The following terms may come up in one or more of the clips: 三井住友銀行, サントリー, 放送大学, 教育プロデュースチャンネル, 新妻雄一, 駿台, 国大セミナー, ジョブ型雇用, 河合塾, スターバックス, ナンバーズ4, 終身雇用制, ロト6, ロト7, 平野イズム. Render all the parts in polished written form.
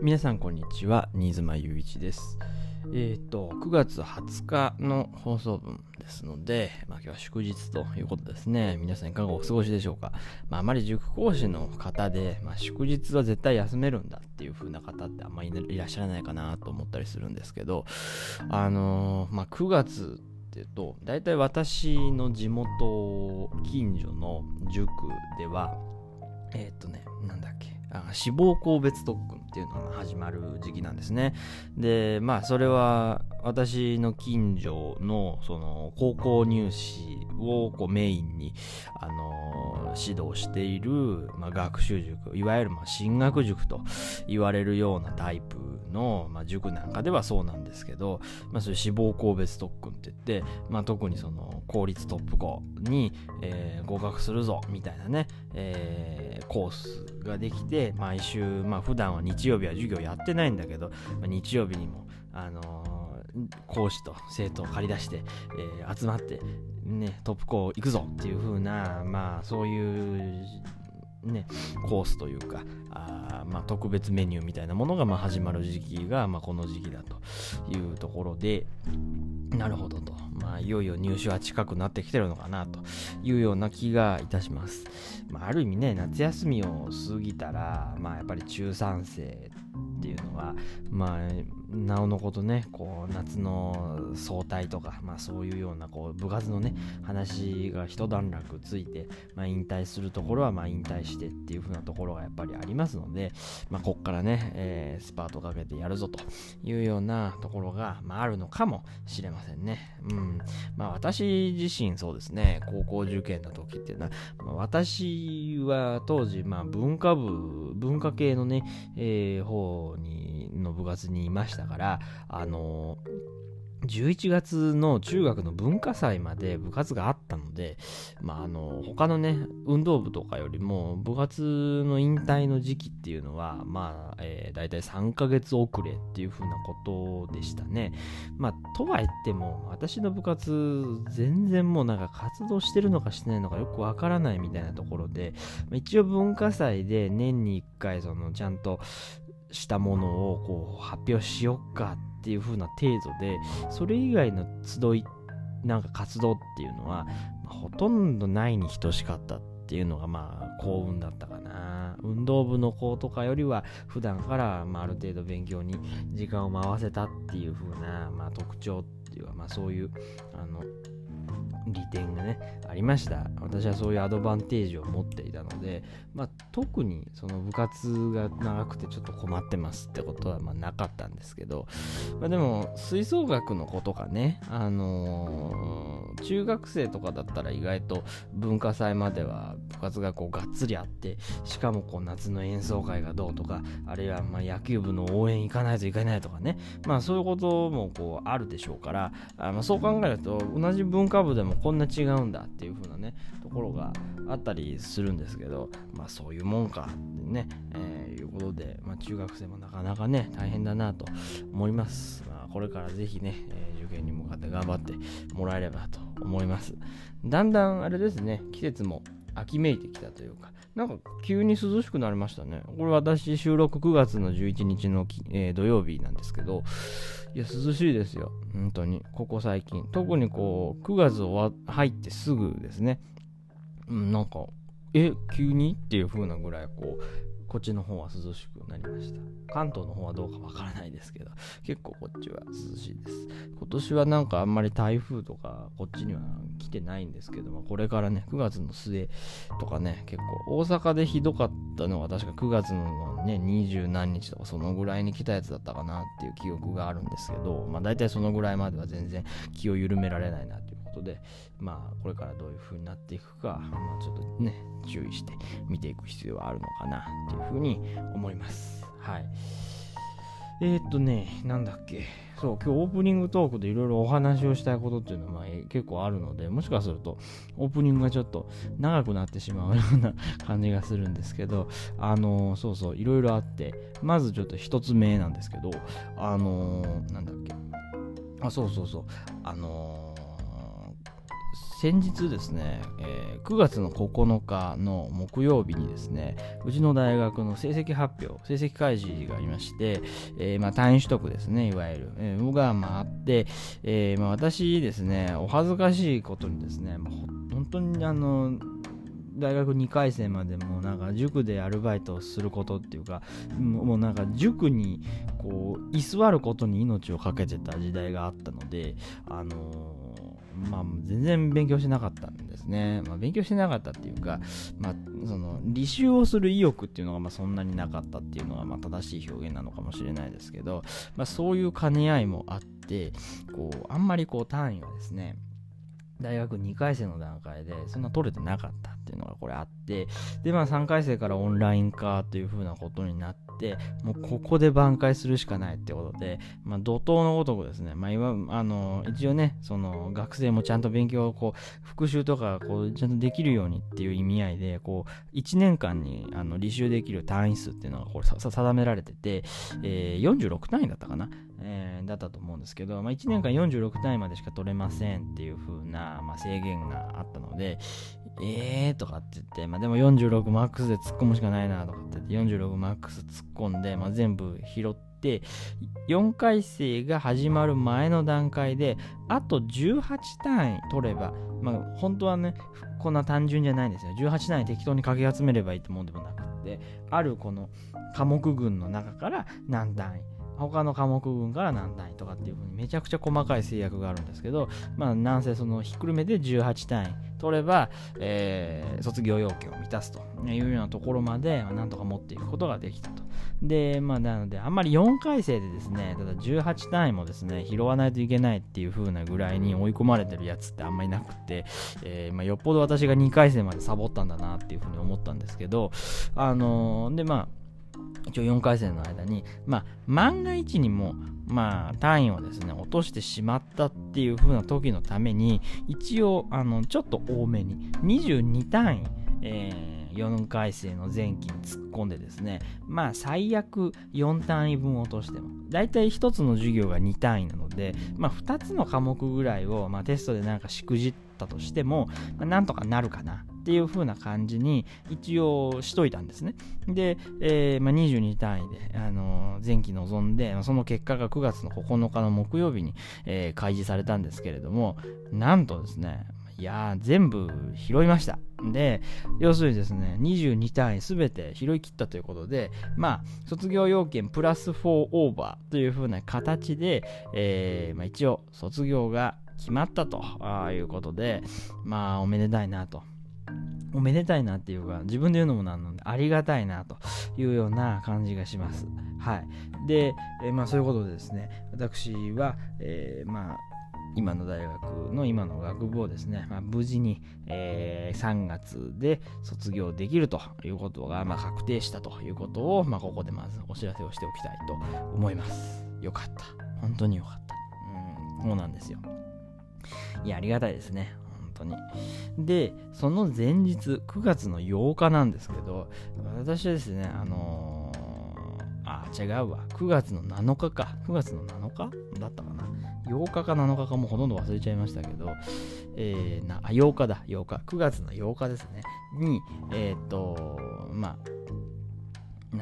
皆さんこんにちは、新妻雄一です。9月20日の放送分ですので、今日は祝日ということですね。皆さんいかがお過ごしでしょうか。あまり塾講師の方で、祝日は絶対休めるんだっていう風な方ってあんまりいらっしゃらないかなと思ったりするんですけど、9月っていうと大体私の地元近所の塾では志望校別特訓っていうのが始まる時期なんですね。で、それは私の近所のその高校入試をこうメインに指導している、学習塾、いわゆる進学塾と言われるようなタイプの、塾なんかではそうなんですけど、そういう志望校別特訓って言って、特にその公立トップ校に、合格するぞみたいなね、コースができて、毎週、普段は日曜日は授業やってないんだけど、日曜日にも講師と生徒を借り出して、集まって、ね、トップ校行くぞっていう風な、そういうね、コースというか特別メニューみたいなものが始まる時期が、この時期だというところで、なるほどと、いよいよ入試は近くなってきてるのかなというような気がいたします。ある意味ね、夏休みを過ぎたら、やっぱり中3生っていうのは、なおのことね、こう夏の早退とか、そういうようなこう部活のね話が一段落ついて、引退するところは引退してっていう風なところがやっぱりありますので、こっからね、スパートかけてやるぞというようなところが、あるのかもしれませんね。私自身そうですね、高校受験の時っていうのは、私は当時、文化系のね、方にの部活にいましたから、11月の中学の文化祭まで部活があったので、他のね運動部とかよりも部活の引退の時期っていうのは、大体3ヶ月遅れっていう風なことでしたね。とは言っても私の部活全然もう活動してるのかしてないのかよくわからないみたいなところで、一応文化祭で年に1回そのちゃんとしたものをこう発表しよっかっていう風な程度で、それ以外の集い活動っていうのは、ほとんどないに等しかったっていうのが幸運だったかな。運動部の子とかよりは普段から、ある程度勉強に時間を回せたっていう風な、特徴っていうか、そういう利点がねありました。私はそういうアドバンテージを持っていたので、特にその部活が長くてちょっと困ってますってことはなかったんですけど、でも吹奏楽の子とかね、中学生とかだったら意外と文化祭までは部活がこうがっつりあって、しかもこう夏の演奏会がどうとか、あるいは野球部の応援行かないといけないとかね、そういうこともこうあるでしょうから、そう考えると同じ文化部でもこんな違うんだっていう風なねところがあったりするんですけど、そういうもんかってね、いうことで、中学生もなかなかね大変だなと思います。これからぜひね、受験に向かって頑張ってもらえればと思います。だんだんあれですね、季節も秋めいてきたというか、急に涼しくなりましたね。これ私収録9月の11日の、土曜日なんですけど、いや涼しいですよ本当に。ここ最近特にこう9月入ってすぐですね、急にっていう風なぐらいこっちの方は涼しくなりました。関東の方はどうかわからないですけど、結構こっちは涼しいです。今年はあんまり台風とかこっちには来てないんですけども、これからね9月の末とかね、結構大阪でひどかったのは確か9月のね20何日とかそのぐらいに来たやつだったかなっていう記憶があるんですけど、大体そのぐらいまでは全然気を緩められないなっていうことで、これからどういう風になっていくか、ちょっとね注意して見ていく必要はあるのかなっていう風に思います。今日オープニングトークでいろいろお話をしたいことっていうのは、結構あるので、もしかするとオープニングがちょっと長くなってしまうような感じがするんですけど、いろいろあって、まずちょっと一つ目なんですけど、先日ですね、9月の9日の木曜日にですね、うちの大学の成績発表、成績開示がありまして、単位取得ですね、いわゆる、僕があって、私ですね、お恥ずかしいことにですね、本当に大学2回生までもなんか塾でアルバイトをすることっていうか、もうなんか塾にこう居座ることに命を懸けてた時代があったので、全然勉強しなかったんですね。勉強しなかったっていうか、その履修をする意欲っていうのがそんなになかったっていうのが正しい表現なのかもしれないですけど、そういう兼ね合いもあって、こうあんまりこう単位はですね、大学2回生の段階でそんな取れてなかったっていうのがこれあって、で3回生からオンライン化というふうなことになって、もうここで挽回するしかないってことで、怒涛のごとくですね、一応ね、その学生もちゃんと勉強をこう復習とかこうちゃんとできるようにっていう意味合いで、こう1年間に履修できる単位数っていうのがこれ定められてて、46単位だったかな、だったと思うんですけど、1年間46単位までしか取れませんっていう風な、制限があったので、とかって言って、でも46マックスで突っ込むしかないなとかって言って46マックス突っ込んで、全部拾って、4回生が始まる前の段階であと18単位取れば、本当はねこんな単純じゃないんですよ。18単位適当にかき集めればいいってもんでもなくて、あるこの科目群の中から何単位、他の科目群から何単位とかっていう風にめちゃくちゃ細かい制約があるんですけど、なんせそのひっくるめて18単位取れば、卒業要件を満たすというようなところまでなんとか持っていくことができたと。で、なのであんまり4回生でですね、ただ18単位もですね拾わないといけないっていう風なぐらいに追い込まれてるやつってあんまりなくて、よっぽど私が2回生までサボったんだなっていう風に思ったんですけど、一応4回生の間に、万が一にも、単位をですね落としてしまったっていう風な時のために、一応ちょっと多めに22単位、4回生の前期に突っ込んでですね、最悪4単位分落としても、だいたい1つの授業が2単位なので、2つの科目ぐらいを、テストでなんかしくじったとしても、なんとかなるかなっていう風な感じに一応しといたんですね。で、22単位で、前期臨んで、その結果が9月の9日の木曜日に、開示されたんですけれども、なんとですね、全部拾いました。で、要するにですね、22単位すべて拾い切ったということで、卒業要件プラス4オーバーという風な形で、一応卒業が決まったということで、おめでたいなと。おめでたいなっていうか、自分で言うのもなんなのでありがたいなというような感じがします。で、そういうことでですね、私は、今の大学の今の学部をですね、無事に、3月で卒業できるということが、確定したということを、ここでまずお知らせをしておきたいと思います。よかった。本当によかった。そうなんですよ。ありがたいですね。で、その前日9月の8日なんですけど、私はですね、9月の7日か9月の7日だったかな、8日か7日かもうほとんど忘れちゃいましたけど、8日だ8日9月の8日ですねにな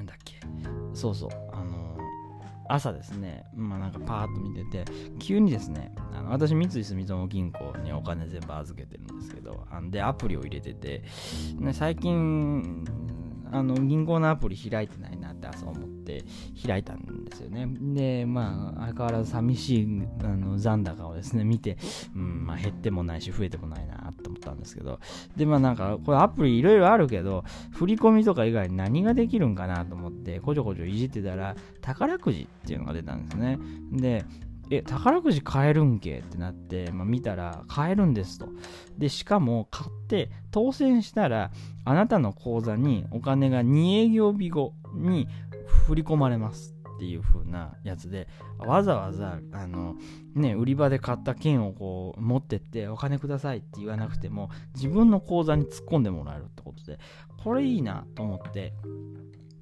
んだっけ、朝ですね、パーッと見てて、急にですね、私三井住友銀行にお金全部預けてるんですけど、でアプリを入れてて、最近銀行のアプリ開いてないなって朝思って開いたんですよね。で、相変わらず寂しい残高をですね見て、減ってもないし増えてもないなと思ったんですけど、でこれアプリいろいろあるけど、振り込みとか以外に何ができるんかなと思ってこちょこちょいじってたら、宝くじっていうのが出たんですね。で、宝くじ買えるんけってなって、見たら買えるんですと。で、しかも買って当選したら、あなたの口座にお金が2営業日後に振り込まれますっていう風なやつで、わざわざ売り場で買った券をこう持ってってお金くださいって言わなくても、自分の口座に突っ込んでもらえるってことで、これいいなと思って、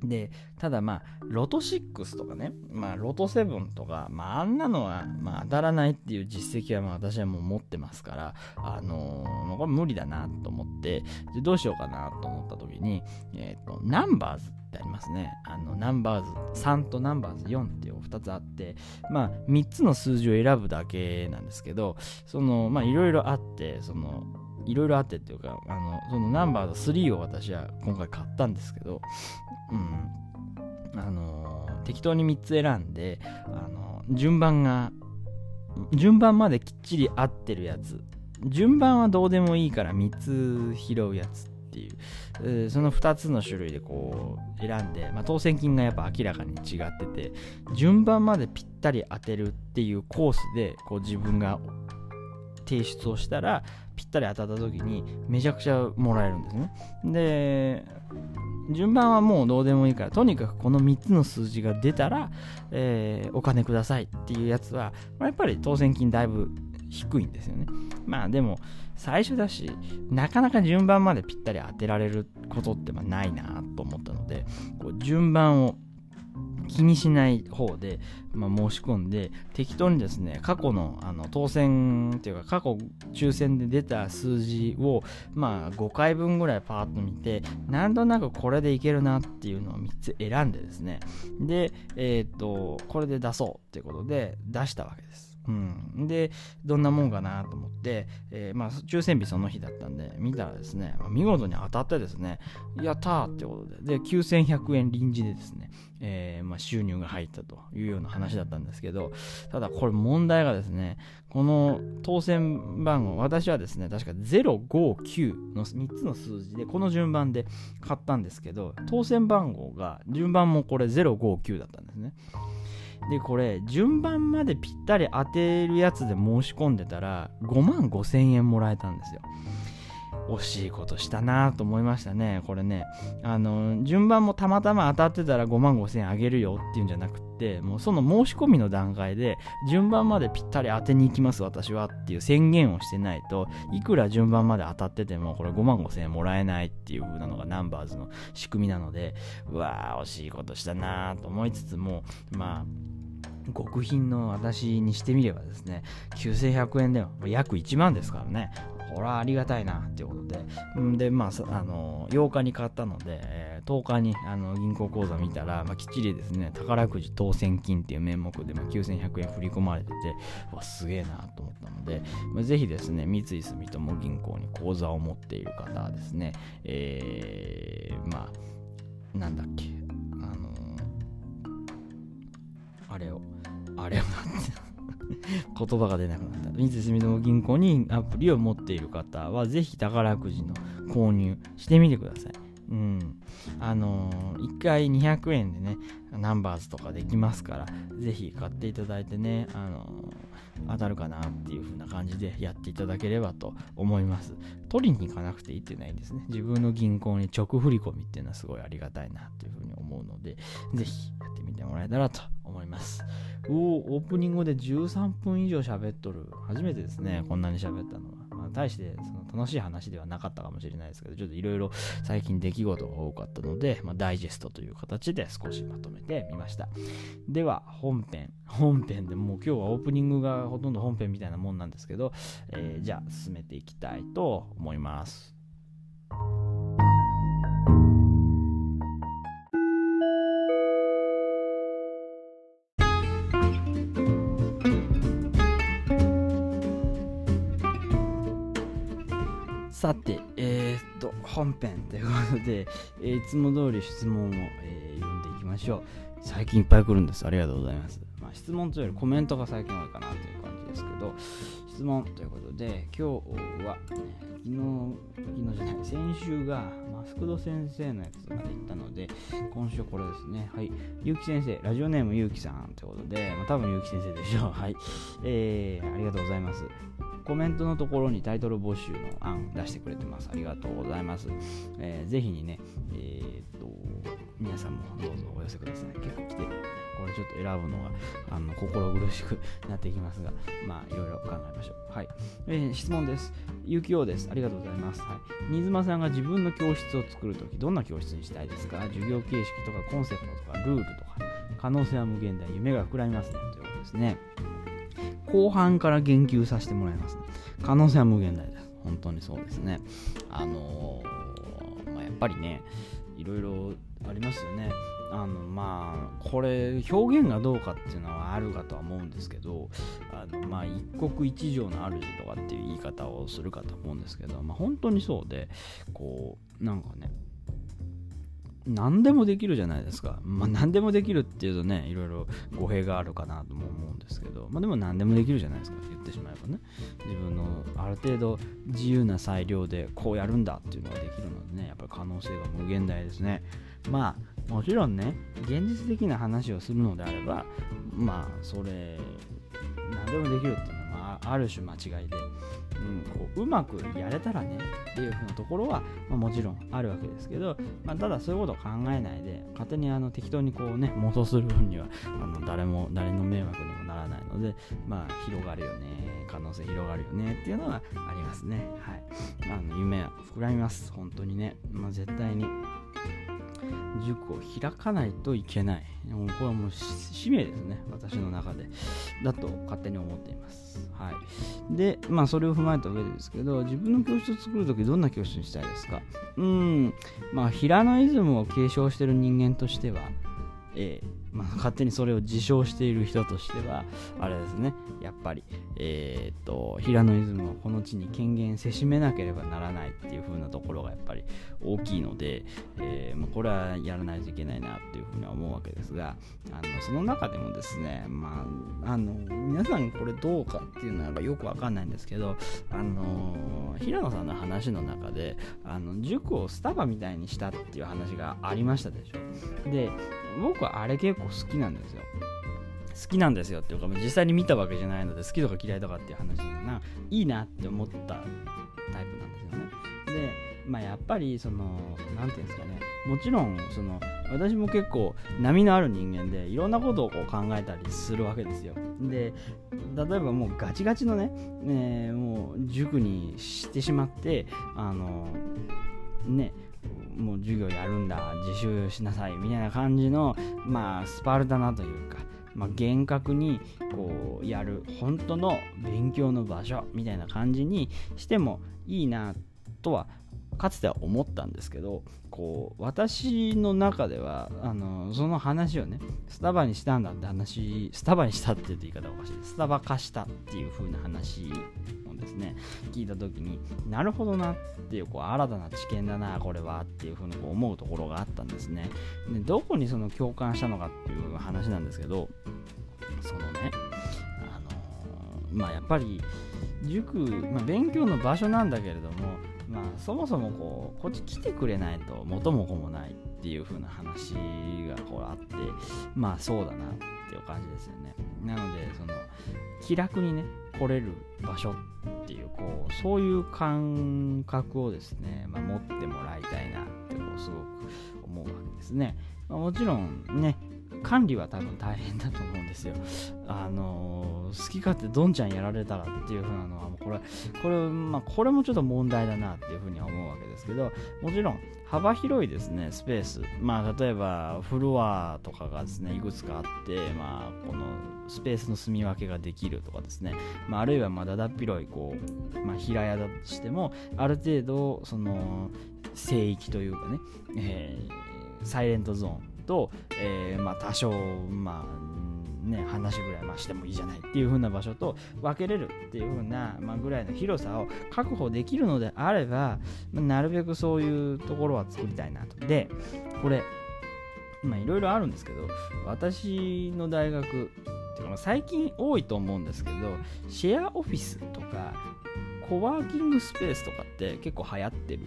で、ただまあロト6とかね、まあ、ロト7とか、まあ、あんなのはまあ当たらないっていう実績はまあ私はもう持ってますから、これ無理だなと思ってどうしようかなと思った時に、ナンバーズってありますね。ナンバーズ3とナンバーズ4っていう2つあって、まあ、3つの数字を選ぶだけなんですけど、そのまあいろいろあって、そのいろいろあってっていうか、そのナンバーズ3を私は今回買ったんですけど、適当に3つ選んで、順番まできっちり合ってるやつ、順番はどうでもいいから3つ拾うやつっていう、その2つの種類でこう選んで、まあ、当選金がやっぱ明らかに違ってて、順番までぴったり当てるっていうコースでこう自分が提出をしたらぴったり当たった時にめちゃくちゃもらえるんですね。で、順番はもうどうでもいいから、とにかくこの3つの数字が出たら、お金くださいっていうやつは、まあ、やっぱり当選金だいぶ低いんですよね。まあでも最初だし、なかなか順番までぴったり当てられることってまあないなと思ったので、こう順番を気にしない方で、まあ、申し込んで適当にですね、過去の、当選っていうか過去抽選で出た数字を、まあ、5回分ぐらいパーッと見て、なんとなくこれでいけるなっていうのを3つ選んでですね、で、これで出そうっていうことで出したわけです。で、どんなもんかなと思って、まあ抽選日その日だったんで見たらですね、まあ、見事に当たってですね、やったーってことで、で9100円臨時でですね、まあ、収入が入ったというような話だったんですけど、ただこれ問題がですね、この当選番号、私はですね確か059の3つの数字でこの順番で買ったんですけど、当選番号が順番もこれ059だったんですね。で、これ順番までぴったり当てるやつで申し込んでたら5万5,000円もらえたんですよ。惜しいことしたなと思いましたね。これね、順番もたまたま当たってたら5万5,000円あげるよっていうんじゃなくて、もうその申し込みの段階で順番までぴったり当てに行きます私はっていう宣言をしてないと、いくら順番まで当たっててもこれ5万5,000円もらえないっていう風なのがナンバーズの仕組みなので、うわー惜しいことしたなと思いつつも、まあ極貧の私にしてみればですね、9100円でも約1万ですからね、これはありがたいなっていうことで、で、まあ、8日に買ったので、10日に銀行口座見たら、まあ、きっちりですね、宝くじ当選金っていう名目で、まあ、9100円振り込まれてて、わ、すげえなと思ったので、まあ、ぜひですね、三井住友銀行に口座を持っている方はですね、まあ、なんだっけ、あれを言葉が出なくなった。三井住友銀行にアプリを持っている方はぜひ宝くじの購入してみてください。1回200円でね、ナンバーズとかできますから、ぜひ買っていただいてね、当たるかなっていう風な感じでやっていただければと思います。取りに行かなくていいっていうのはいいですね。自分の銀行に直振り込みっていうのはすごいありがたいなという風に思うので、ぜひやってみてもらえたらと思います。オープニングで13分以上喋っとる。初めてですね、こんなに喋ったのは。大してその楽しい話ではなかったかもしれないですけど、ちょっといろいろ最近出来事が多かったので、まあ、ダイジェストという形で少しまとめてみました。では本編でもう今日はオープニングがほとんど本編みたいなもんなんですけど、じゃあ進めていきたいと思います。さて、本編ということで、いつも通り質問を、読んでいきましょう。最近いっぱい来るんです。ありがとうございます。まあ、質問というよりコメントが最近多いかなという感じですけど、質問ということで、今日は、昨日じゃない、先週がマスクド先生のやつまで行ったので、今週これですね。はい、ゆうき先生、ラジオネームゆうきさんということで、まあ、多分ゆうき先生でしょう。はい、ありがとうございます。コメントのところにタイトル募集の案出してくれてます。ありがとうございます。ぜひにね、皆さんもどうぞお寄せください。結構来てる。これちょっと選ぶのが心苦しくなってきますが、まあいろいろ考えましょう。はい。質問です。ゆきおうです。ありがとうございます。はい。新妻さんが自分の教室を作るとき、どんな教室にしたいですか？授業形式とかコンセプトとかルールとか、可能性は無限大、夢が膨らみますねということですね。後半から言及させてもらいます、ね。可能性は無限大です。本当にそうですね。やっぱりね、いろいろありますよね。これ表現がどうかっていうのはあるかとは思うんですけど、一国一城の主とかっていう言い方をするかと思うんですけど、本当にそうで、こうなんかね、何でもできるじゃないですか。何でもできるっていうとね、いろいろ語弊があるかなとも思うんですけど、でも何でもできるじゃないですか。言ってしまえばね、自分のある程度自由な裁量でこうやるんだっていうのができるのでね、やっぱり可能性が無限大ですね。もちろんね、現実的な話をするのであれば、それ何でもできるっていうのはある種間違いで、うまくやれたらねっていう風なところは、もちろんあるわけですけど、ただそういうことを考えないで勝手に適当にこうね戻す分には誰の迷惑にもならないので、広がるよね、可能性広がるよねっていうのはありますね。はい、夢は膨らみます本当にね。絶対に塾を開かないといけない。これはもう使命ですね、私の中でだと勝手に思っています。はい。で、それを踏まえた上でですけど、自分の教室を作るときどんな教室にしたいですか？平野イズムを継承している人間としては、勝手にそれを自称している人としてはあれですね、やっぱり、平野イズムをこの地に権限せしめなければならないっていう風なところがやっぱり大きいので、これはやらないといけないなっていう風には思うわけですが、その中でもですね、皆さんこれどうかっていうのはよくわかんないんですけど、平野さんの話の中で塾をスタバみたいにしたっていう話がありましたでしょ。で、僕はあれ結構好きなんですよ。好きなんですよっていうか、実際に見たわけじゃないので好きとか嫌いとかっていう話ないいなって思ったタイプなんですよね。で、やっぱりなんていうんですかね、もちろん私も結構波のある人間でいろんなことをこう考えたりするわけですよ。で、例えばもうガチガチのね、もう塾にしてしまって、もう授業やるんだ、自習しなさいみたいな感じの、スパルタなというか、厳格にこうやる本当の勉強の場所みたいな感じにしてもいいなとはかつては思ったんですけど、私の中ではその話をね、スタバにしたんだって話、スタバにしたって言うと言い方おかしい、スタバ化したっていう風な話をですね、聞いた時になるほどなっていう、新たな知見だなこれはっていう風に思うところがあったんですね。で、どこに共感したのかっていう話なんですけど、やっぱり塾、勉強の場所なんだけれども、そもそもこっち来てくれないと元も子もないっていう風な話があって、そうだなっていう感じですよね。なので気楽にね来れる場所っていう、そういう感覚をですね、持ってもらいたいなってすごく思うわけですね。もちろんね、管理は多分大変だと思うんですよ。好き勝手どんちゃんやられたらっていう風なのは、これもちょっと問題だなっていう風には思うわけですけど、もちろん幅広いですねスペース、例えばフロアとかがですねいくつかあって、このスペースの住み分けができるとかですね、あるいはだだっ広い平屋だとしても、ある程度聖域というかね、サイレントゾーンと、多少話ぐらいしてもいいじゃないっていう風な場所と分けれるっていう風な、ぐらいの広さを確保できるのであれば、なるべくそういうところは作りたいなと。で、これいろいろあるんですけど、私の大学っていうか最近多いと思うんですけど、シェアオフィスとかコワーキングスペースとかって結構流行ってる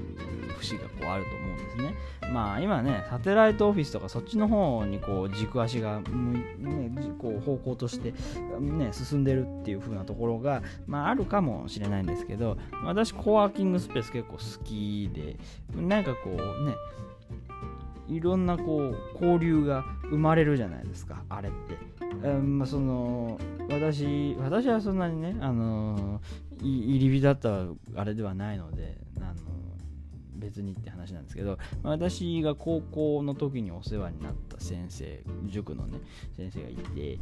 節がこうあると思うんですね。まあ今ね、サテライトオフィスとかそっちの方にこう軸足が、ね、こう方向として、ね、進んでるっていう風なところが、まあ、あるかもしれないんですけど、私コワーキングスペース結構好きで、なんかこうね、いろんなこう交流が生まれるじゃないですか、あれって。まあ、その私はそんなにね、入り火だったあれではないので、別にって話なんですけど、私が高校の時にお世話になった先生、塾のね先生がいて、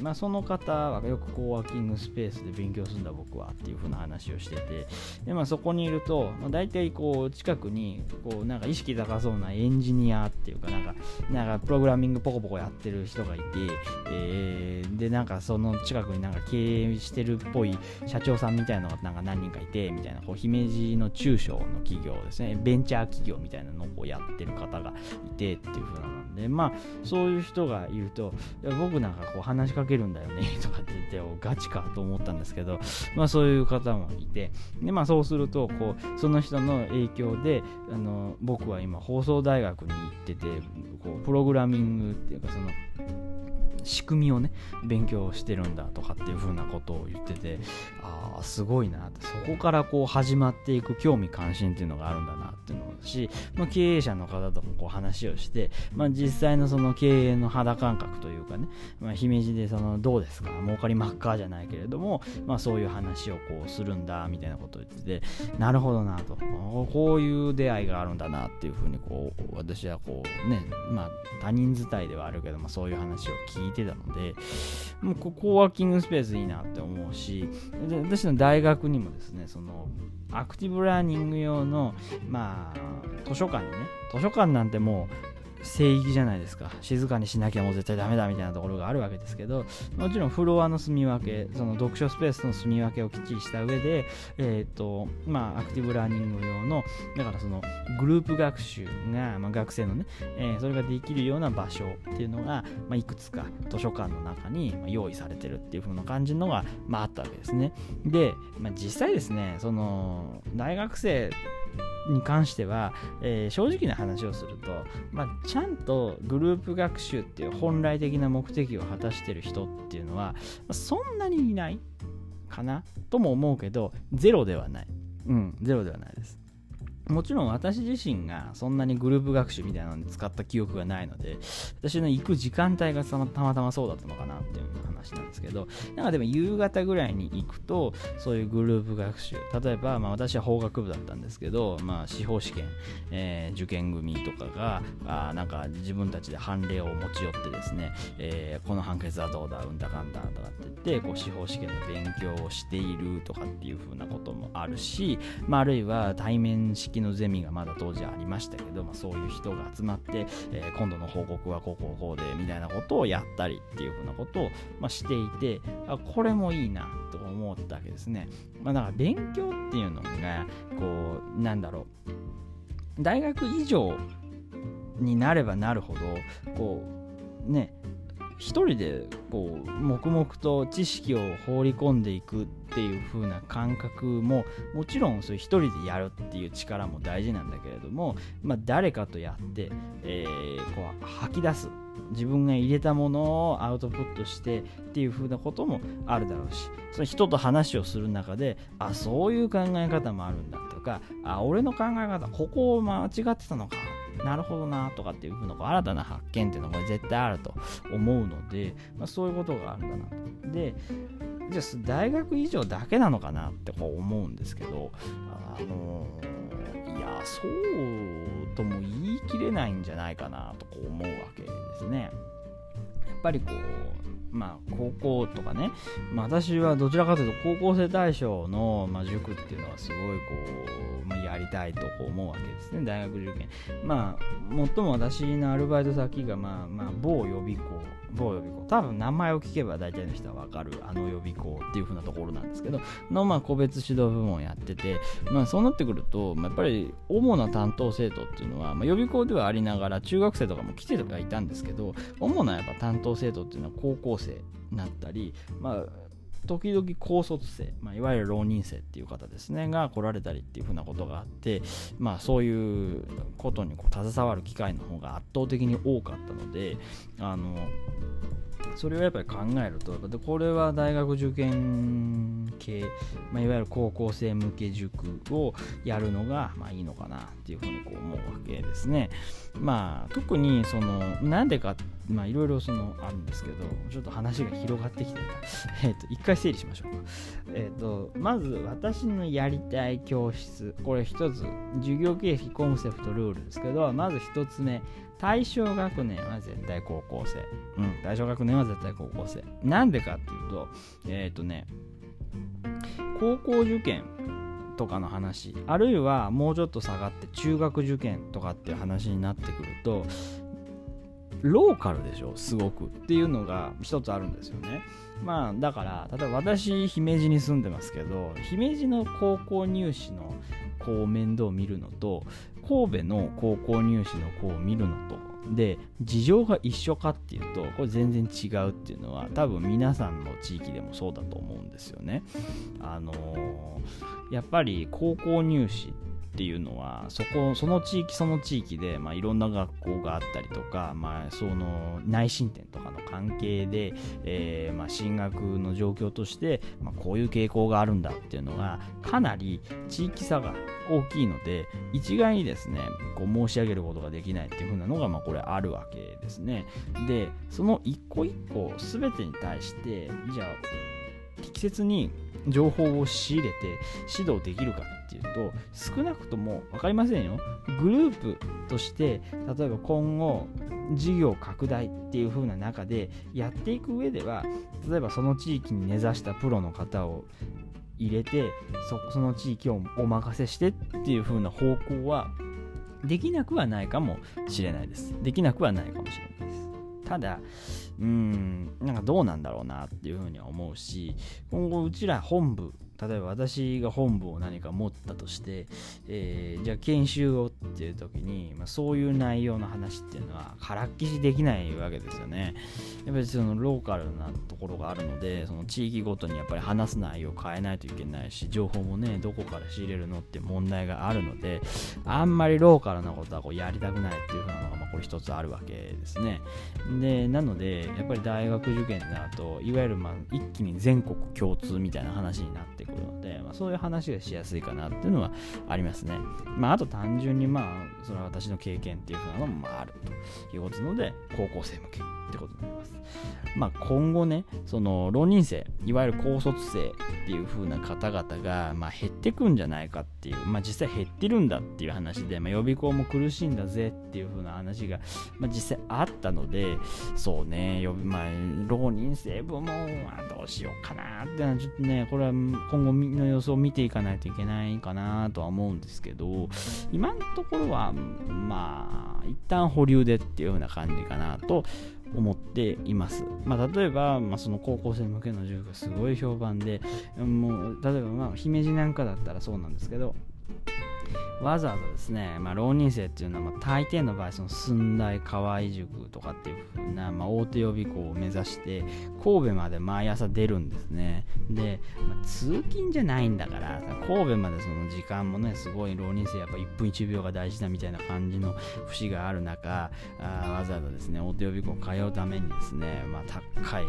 まあ、その方はよくコワーキングスペースで勉強するんだ僕はっていう風な話をしてて、で、まあ、そこにいると、まあ、大体こう近くにこうなんか意識高そうなエンジニアっていうかなんかプログラミングポコポコやってる人がいて、でなんかその近くになんか経営してるっぽい社長さんみたいなのがなんか何人かいてみたいな、こう姫路の中小の企業ですね、ベンチャー企業みたいなのをやってる方がいてっていう風なんで、まあそういう人がいると、いや僕なんかこう話しかけるんだよねとかって言ってガチかと思ったんですけど、まあそういう方もいて、でまあそうするとこうその人の影響で僕は今放送大学に行ってて、こうプログラミングっていうかその仕組みをね勉強してるんだとかっていう風なことを言ってて、ああすごいなって、そこからこう始まっていく興味関心っていうのがあるんだなっていうのだし、まあ、経営者の方ともこう話をして、まあ、実際のその経営の肌感覚というかね、まあ、姫路でそのどうですか儲かりまっかじゃないけれども、まあ、そういう話をこうするんだみたいなことを言ってて、なるほどなと、こういう出会いがあるんだなっていう風にこう私はこうね、まあ他人伝いではあるけど、まあ、そういう話を聞いていてたので、もうコワーキングスペースいいなって思うし、で私の大学にもですね、そのアクティブラーニング用の、まあ、図書館にね、図書館なんてもう聖域じゃないですか、静かにしなきゃもう絶対ダメだみたいなところがあるわけですけど、もちろんフロアの住み分け、その読書スペースの住み分けをきっちりした上で、まあアクティブラーニング用の、だからそのグループ学習が、まあ、学生のね、それができるような場所っていうのが、まあ、いくつか図書館の中に用意されてるっていう風な感じのが、まあ、あったわけですね。で、まあ、実際ですね、その大学生に関しては、正直な話をすると、まあ、ちゃんとグループ学習っていう本来的な目的を果たしてる人っていうのはそんなにいないかなとも思うけど、ゼロではない、ゼロではないです。もちろん私自身がそんなにグループ学習みたいなのに使った記憶がないので、私の行く時間帯がたまたまそうだったのかなっていう話なんですけど、なんかでも夕方ぐらいに行くとそういうグループ学習、例えば、まあ、私は法学部だったんですけど、まあ、司法試験、受験組とかがなんか自分たちで判例を持ち寄ってですね、この判決はどうだうんだかんだとかって言ってこう司法試験の勉強をしているとかっていう風なこともあるし、まあ、あるいは対面式のゼミがまだ当時ありましたけど、まあ、そういう人が集まって、今度の報告はこうこうこうでみたいなことをやったりっていうふうなことを、まあ、していて、あ、これもいいなと思ったわけですね。まあ、だから勉強っていうのがこうなんだろう、大学以上になればなるほどこうね、一人でこう黙々と知識を放り込んでいくっていう風な感覚ももちろんそういう一人でやるっていう力も大事なんだけれども、まあ、誰かとやって、こう吐き出す、自分が入れたものをアウトプットしてっていう風なこともあるだろうし、その人と話をする中で、あ、そういう考え方もあるんだとか、あ、俺の考え方ここを間違ってたのか、なるほどなとかっていう風な新たな発見っていうのが絶対あると思うので、まあ、そういうことがあるんだな。で、じゃあ大学以上だけなのかなってこう思うんですけど、いやそうとも言い切れないんじゃないかなとこう思うわけですね。やっぱりこう、まあ、高校とかね、まあ、私はどちらかというと高校生対象の、まあ、塾っていうのはすごいこう、まあ、やりたいとこう思うわけですね、大学受験。まあもっとも私のアルバイト先が、まあ、某予備校、多分名前を聞けば大体の人は分かる、あの予備校っていう風なところなんですけどの、まあ、個別指導部門やってて、まあ、そうなってくると、まあ、やっぱり主な担当生徒っていうのは、まあ、予備校ではありながら中学生とかも来てはいたんですけど、主なやっぱ担当生徒っていうのは高校生になったり、まあ時々高卒生、いわゆる浪人生っていう方ですねが来られたりっていうふうなことがあって、そういうことに携わる機会の方が圧倒的に多かったので、それをやっぱり考えると、でこれは大学受験系、いわゆる高校生向け塾をやるのがいいのかなっていうふうに思うわけですね。特にそのなんでか、いろいろそのあるんですけど、ちょっと話が広がってきて、一回整理しましょうか。まず私のやりたい教室、これ一つ授業形式、コンセプト、ルールですけど、まず一つ目、対象学年は絶対高校生、対象学年は絶対高校生。なんでかっていうと、高校受験とかの話、あるいはもうちょっと下がって中学受験とかっていう話になってくると、ローカルでしょすごくっていうのが一つあるんですよね。だから例えば私姫路に住んでますけど、姫路の高校入試のこう面倒を見るのと神戸の高校入試の子を見るのとで事情が一緒かっていうと、これ全然違うっていうのは多分皆さんの地域でもそうだと思うんですよね。やっぱり高校入試っていうのはその地域その地域で、いろんな学校があったりとか、その内申点とかの関係で、進学の状況として、こういう傾向があるんだっていうのがかなり地域差が大きいので、一概にですね申し上げることができないっていう風なのが、これあるわけですね。でその一個一個全てに対して、じゃあ適切に情報を仕入れて指導できるかっていうと、少なくとも分かりませんよ。グループとして例えば今後事業拡大っていう風な中でやっていく上では、例えばその地域に根ざしたプロの方を入れて その地域をお任せしてっていう風な方向はできなくはないかもしれないです。ただなんかどうなんだろうなっていうふうには思うし、今後うちら本部、例えば私が本部を何か持ったとして、じゃあ研修をっていう時に、そういう内容の話っていうのはからっきしできないわけですよね。やっぱりそのローカルなところがあるので、その地域ごとにやっぱり話す内容を変えないといけないし、情報もねどこから仕入れるのって問題があるので、あんまりローカルなことはやりたくないっていうふうなのが、これ一つあるわけですね。でなのでやっぱり大学受験になると、いわゆる一気に全国共通みたいな話になってくるので、そういう話がしやすいかなっていうのはありますね。あと単純にそれは私の経験っていうふうなのもあるということなので、高校生向けってことになります。今後ね、その浪人生、いわゆる高卒生っていうふうな方々が減ってくんじゃないかっていう、実際減ってるんだっていう話で、予備校も苦しいんだぜっていうふうな話が、実際あったので、そうね、浪人生部門はどうしようかなってのはちょっとね、これは今後の様子を見ていかないといけないかなとは思うんですけど、今のところは一旦保留でっていうような感じかなと思っています。例えば、その高校生向けの塾がすごい評判で、もう例えば姫路なんかだったらそうなんですけど、わざわざですね、浪人生っていうのは大抵の場合、その駿台河合塾とかっていう風な、大手予備校を目指して神戸まで毎朝出るんですね。で、通勤じゃないんだから神戸までその時間もね、すごい浪人生やっぱ1分1秒が大事だみたいな感じの節がある中、わざわざですね大手予備校通うためにですね、高い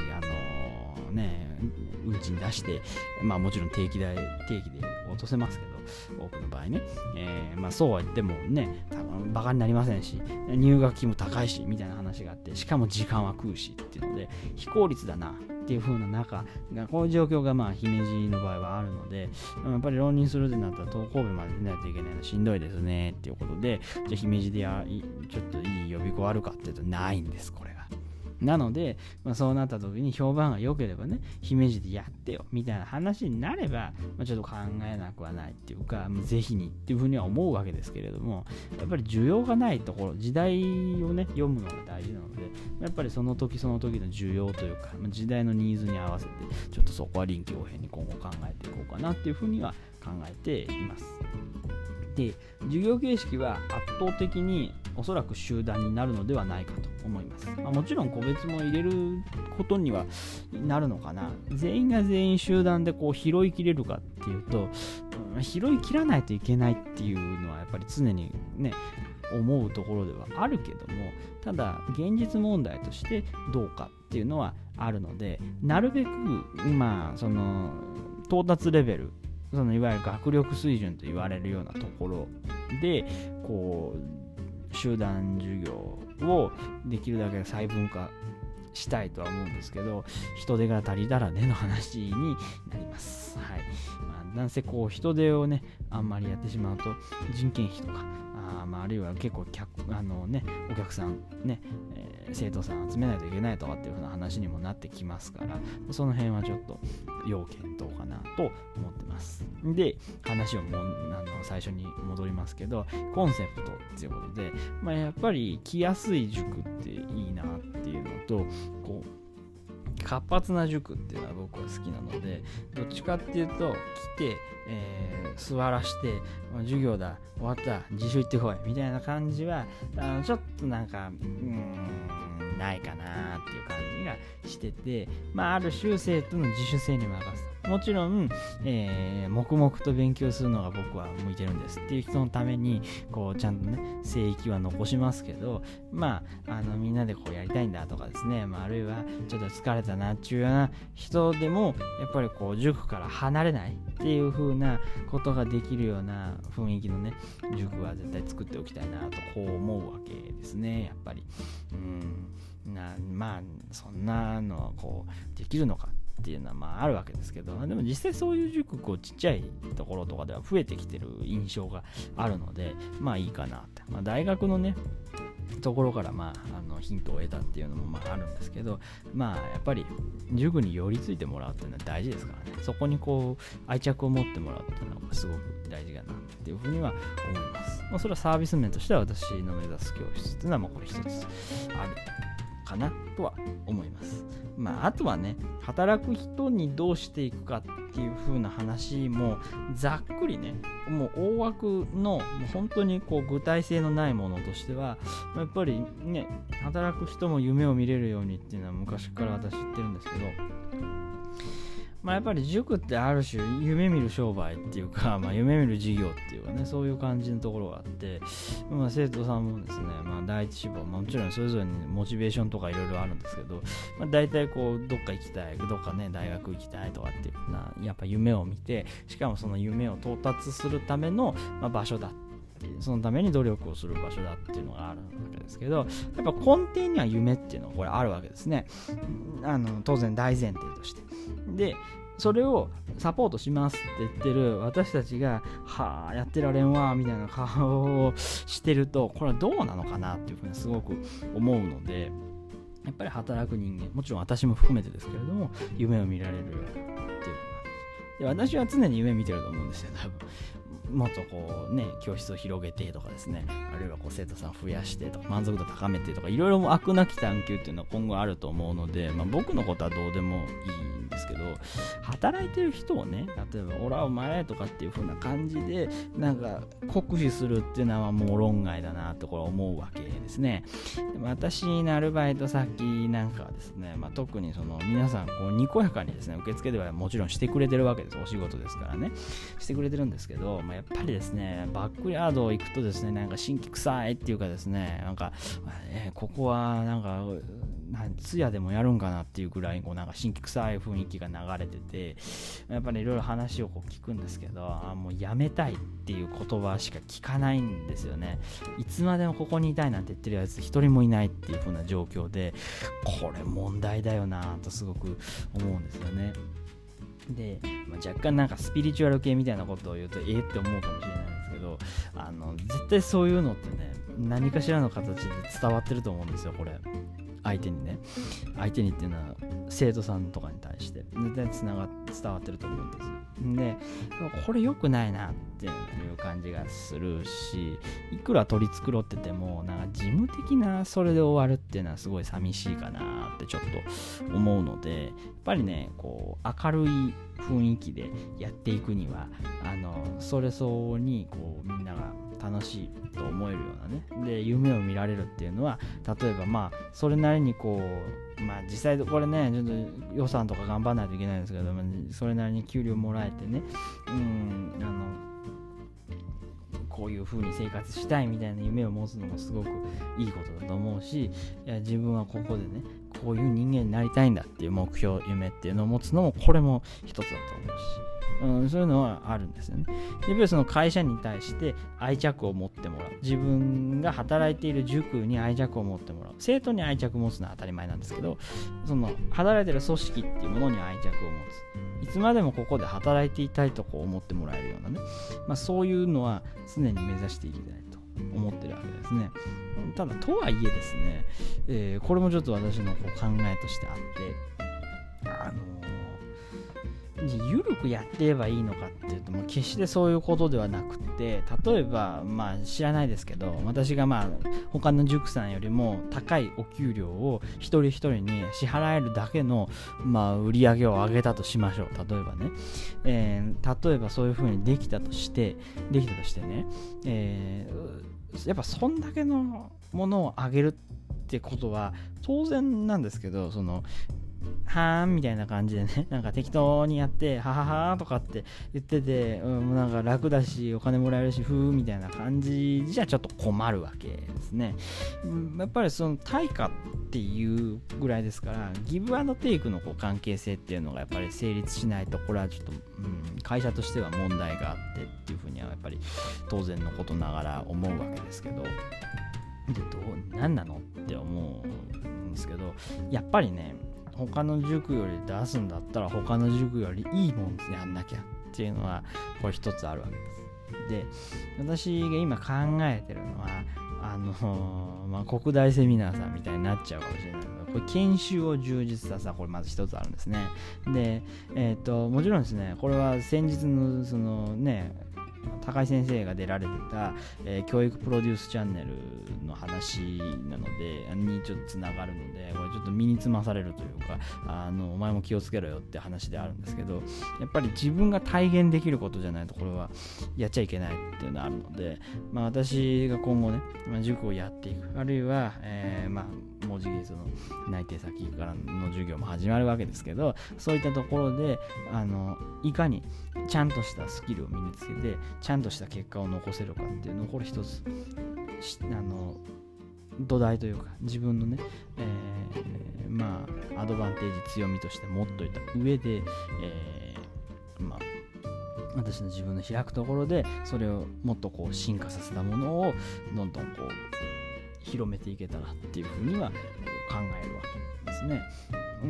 運賃出して、もちろん定期で落とせますけど、多くの場合ね、そうは言ってもね多分バカになりませんし、入学金も高いしみたいな話があって、しかも時間は食うしっていうので非効率だなっていう風な中、こういう状況が姫路の場合はあるので、やっぱり浪人するってなったら神戸まで出ないといけないのしんどいですねっていうことで、じゃあ姫路でちょっといい予備校あるかっていうとないんです。これがなので、そうなった時に評判が良ければね、姫路でやってよみたいな話になれば、ちょっと考えなくはないっていうか、ぜひにっていうふうには思うわけですけれども、やっぱり需要がないところ、時代をね読むのが大事なので、やっぱりその時その時の需要というか、時代のニーズに合わせて、ちょっとそこは臨機応変に今後考えていこうかなっていうふうには考えています。で、授業形式は圧倒的におそらく集団になるのではないかと思います。もちろん個別も入れることにはなるのかな。全員が全員集団でこう拾いきれるかっていうと、拾いきらないといけないっていうのはやっぱり常にね思うところではあるけども、ただ現実問題としてどうかっていうのはあるので、なるべくまあその到達レベル、そのいわゆる学力水準と言われるようなところでこう集団授業をできるだけ細分化したいとは思うんですけど、人手が足りたらねの話になります。はい。まあ、なんせこう人手をねあんまりやってしまうと人件費とか、あるいは結構お客さんね、生徒さん集めないといけないとかっていう風な話にもなってきますから、その辺はちょっと要検討かなと思ってます。で、話をも最初に戻りますけど、コンセプトっていうことで、まあ、やっぱり来やすい塾っていいなっていうのと、こう活発な塾っていうのは僕は好きなので、どっちかっていうと来て、座らして授業だ終わった自習行ってこいみたいな感じはちょっとなんかないかなっていう感じがしてて、ある種生徒の自主性に任せた、もちろん、黙々と勉強するのが僕は向いてるんですっていう人のためにこうちゃんとね聖域は残しますけど、みんなでこうやりたいんだとかですね、あるいはちょっと疲れたなっていうような人でもやっぱりこう塾から離れないっていう風なことができるような雰囲気のね塾は絶対作っておきたいなとこう思うわけですね。やっぱりそんなのこうできるのかっていうのはあるわけですけど、でも実際そういう塾こうちっちゃいところとかでは増えてきてる印象があるので、いいかなって、大学のねところからヒントを得たっていうのもあるんですけど、やっぱり塾に寄りついてもらうっていうのは大事ですからね。そこにこう愛着を持ってもらうっていうのがすごく大事かなっていうふうには思います。それはサービス面としては私の目指す教室っていうのはこれ一つあるかなとは思います。あとはね、働く人にどうしていくかっていう風な話もざっくりね、もう大枠のもう本当にこう具体性のないものとしては、やっぱりね働く人も夢を見れるようにっていうのは昔から私言ってるんですけど、やっぱり塾ってある種夢見る商売っていうか、夢見る事業っていうかね、そういう感じのところがあって、生徒さんもですね、第一志望、もちろんそれぞれにモチベーションとかいろいろあるんですけど、大体こうどっか行きたい、どっかね大学行きたいとかっていうな、やっぱ夢を見て、しかもその夢を到達するための、場所だって、そのために努力をする場所だっていうのがあるわけですけど、やっぱ根底には夢っていうのはこれあるわけですね。当然大前提として。で、それをサポートしますって言ってる私たちがやってられんわみたいな顔をしてると、これはどうなのかなっていうふうにすごく思うので、やっぱり働く人間、もちろん私も含めてですけれども、夢を見られるようにっていうで、私は常に夢見てると思うんですよ。多分もっとこうね教室を広げてとかですね、あるいはこう生徒さん増やしてとか満足度高めてとか、いろいろも飽くなき探求っていうのは今後あると思うので、僕のことはどうでもいいんですけど、働いてる人をね、例えばオラお前とかっていう風な感じでなんか酷使するっていうのはもう論外だなってこれ思うわけですね。でも私のアルバイト先なんかはですね、特にその皆さんこうにこやかにですね受付ではもちろんしてくれてるわけです。お仕事ですからねしてくれてるんですけど、やっぱりですねバックヤード行くとですね、なんか新規臭いっていうかですね、なんか、ここはなんか通夜でもやるんかなっていうぐらいこうなんか新規臭い雰囲気が流れてて、やっぱりいろいろ話をこう聞くんですけど、もうやめたいっていう言葉しか聞かないんですよね。いつまでもここにいたいなんて言ってるやつ一人もいないっていう風な状況で、これ問題だよなとすごく思うんですよね。で、若干なんかスピリチュアル系みたいなことを言うとって思うかもしれないんですけど、絶対そういうのってね何かしらの形で伝わってると思うんですよ。これ相手にっていうのは生徒さんとかに対して絶対伝わってると思うんですよ。でこれ良くないなっていう感じがするし、いくら取り繕っててもなんか事務的なそれで終わるっていうのはすごい寂しいかなってちょっと思うので、やっぱりねこう明るい雰囲気でやっていくにはそれ相応にこうみんなが楽しいと思えるようなね、で夢を見られるっていうのは、例えばまあそれなりにこう、まあ実際これねちょっと予算とか頑張らないといけないんですけど、それなりに給料もらえてね、こういう風に生活したいみたいな夢を持つのもすごくいいことだと思うし、いや自分はここでねこういう人間になりたいんだっていう目標夢っていうのを持つのもこれも一つだと思うし、そういうのはあるんですよね。やっぱりその会社に対して愛着を持ってもらう、自分が働いている塾に愛着を持ってもらう、生徒に愛着を持つのは当たり前なんですけど、その働いている組織っていうものに愛着を持つ、いつまでもここで働いていたいとこう思ってもらえるようなね、まあ、そういうのは常に目指していきたいと思ってるわけですね。ただとはいえですね、これもちょっと私のこう考えとしてあって、ゆるくやってればいいのかっていうと、もう決してそういうことではなくて、例えばまあ知らないですけど、私がまあ他の塾さんよりも高いお給料を一人一人に支払えるだけのまあ売り上げを上げたとしましょう。例えばね、例えばそういう風にできたとしてね、やっぱそんだけのものを上げるってことは当然なんですけど、そのはーんみたいな感じでね、なんか適当にやってはははーとかって言ってて、なんか楽だしお金もらえるしふーみたいな感じじゃちょっと困るわけですね。やっぱりその対価っていうぐらいですから、ギブアンドテイクのこう関係性っていうのがやっぱり成立しないと、これはちょっと、会社としては問題があってっていうふうにはやっぱり当然のことながら思うわけですけど、何なのって思うんですけど、やっぱりね他の塾より出すんだったら他の塾よりいいもんでやんなきゃっていうのはこれ一つあるわけです。で、私が今考えてるのは国大セミナーさんみたいになっちゃうかもしれないけど、これ研修を充実させた、これまず一つあるんですね。で、もちろんですね、これは先日のそのね高井先生が出られてた、教育プロデュースチャンネルの話なのでにちょっとつながるので、これちょっと身につまされるというか、お前も気をつけろよって話であるんですけど、やっぱり自分が体現できることじゃないとこれはやっちゃいけないっていうのがあるので、まあ、私が今後ね、塾をやっていく、あるいは、もうじきその内定先からの授業も始まるわけですけど、そういったところでいかにちゃんとしたスキルを身につけてちゃんとした結果を残せるかっていうのを、これ一つ土台というか自分のね、アドバンテージ強みとして持っといた上で、私の自分の開くところでそれをもっとこう進化させたものをどんどんこう広めていけたらっていうふうには考えるわけですね。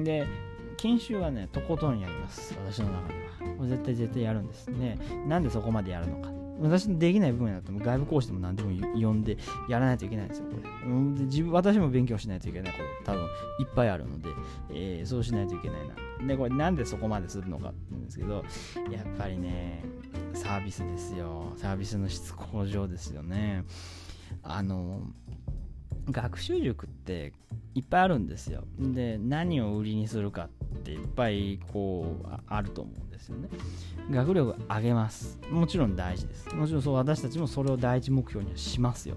で、研修はねとことんやります。私の中ではもう絶対やるんですね。なんでそこまでやるのか、私のできない部分だと外部講師でも何でも呼んでやらないといけないんですよ。これで私も勉強しないといけないこと多分いっぱいあるので、そうしないといけないな。でこれなんでそこまでするのかって言うんですけど、やっぱりねサービスですよ。サービスの質向上ですよね。学習塾っていっぱいあるんですよ。で、何を売りにするかっていっぱいこうあると思うんですよね。学力上げます。もちろん大事です。もちろんそう、私たちもそれを第一目標にはしますよ。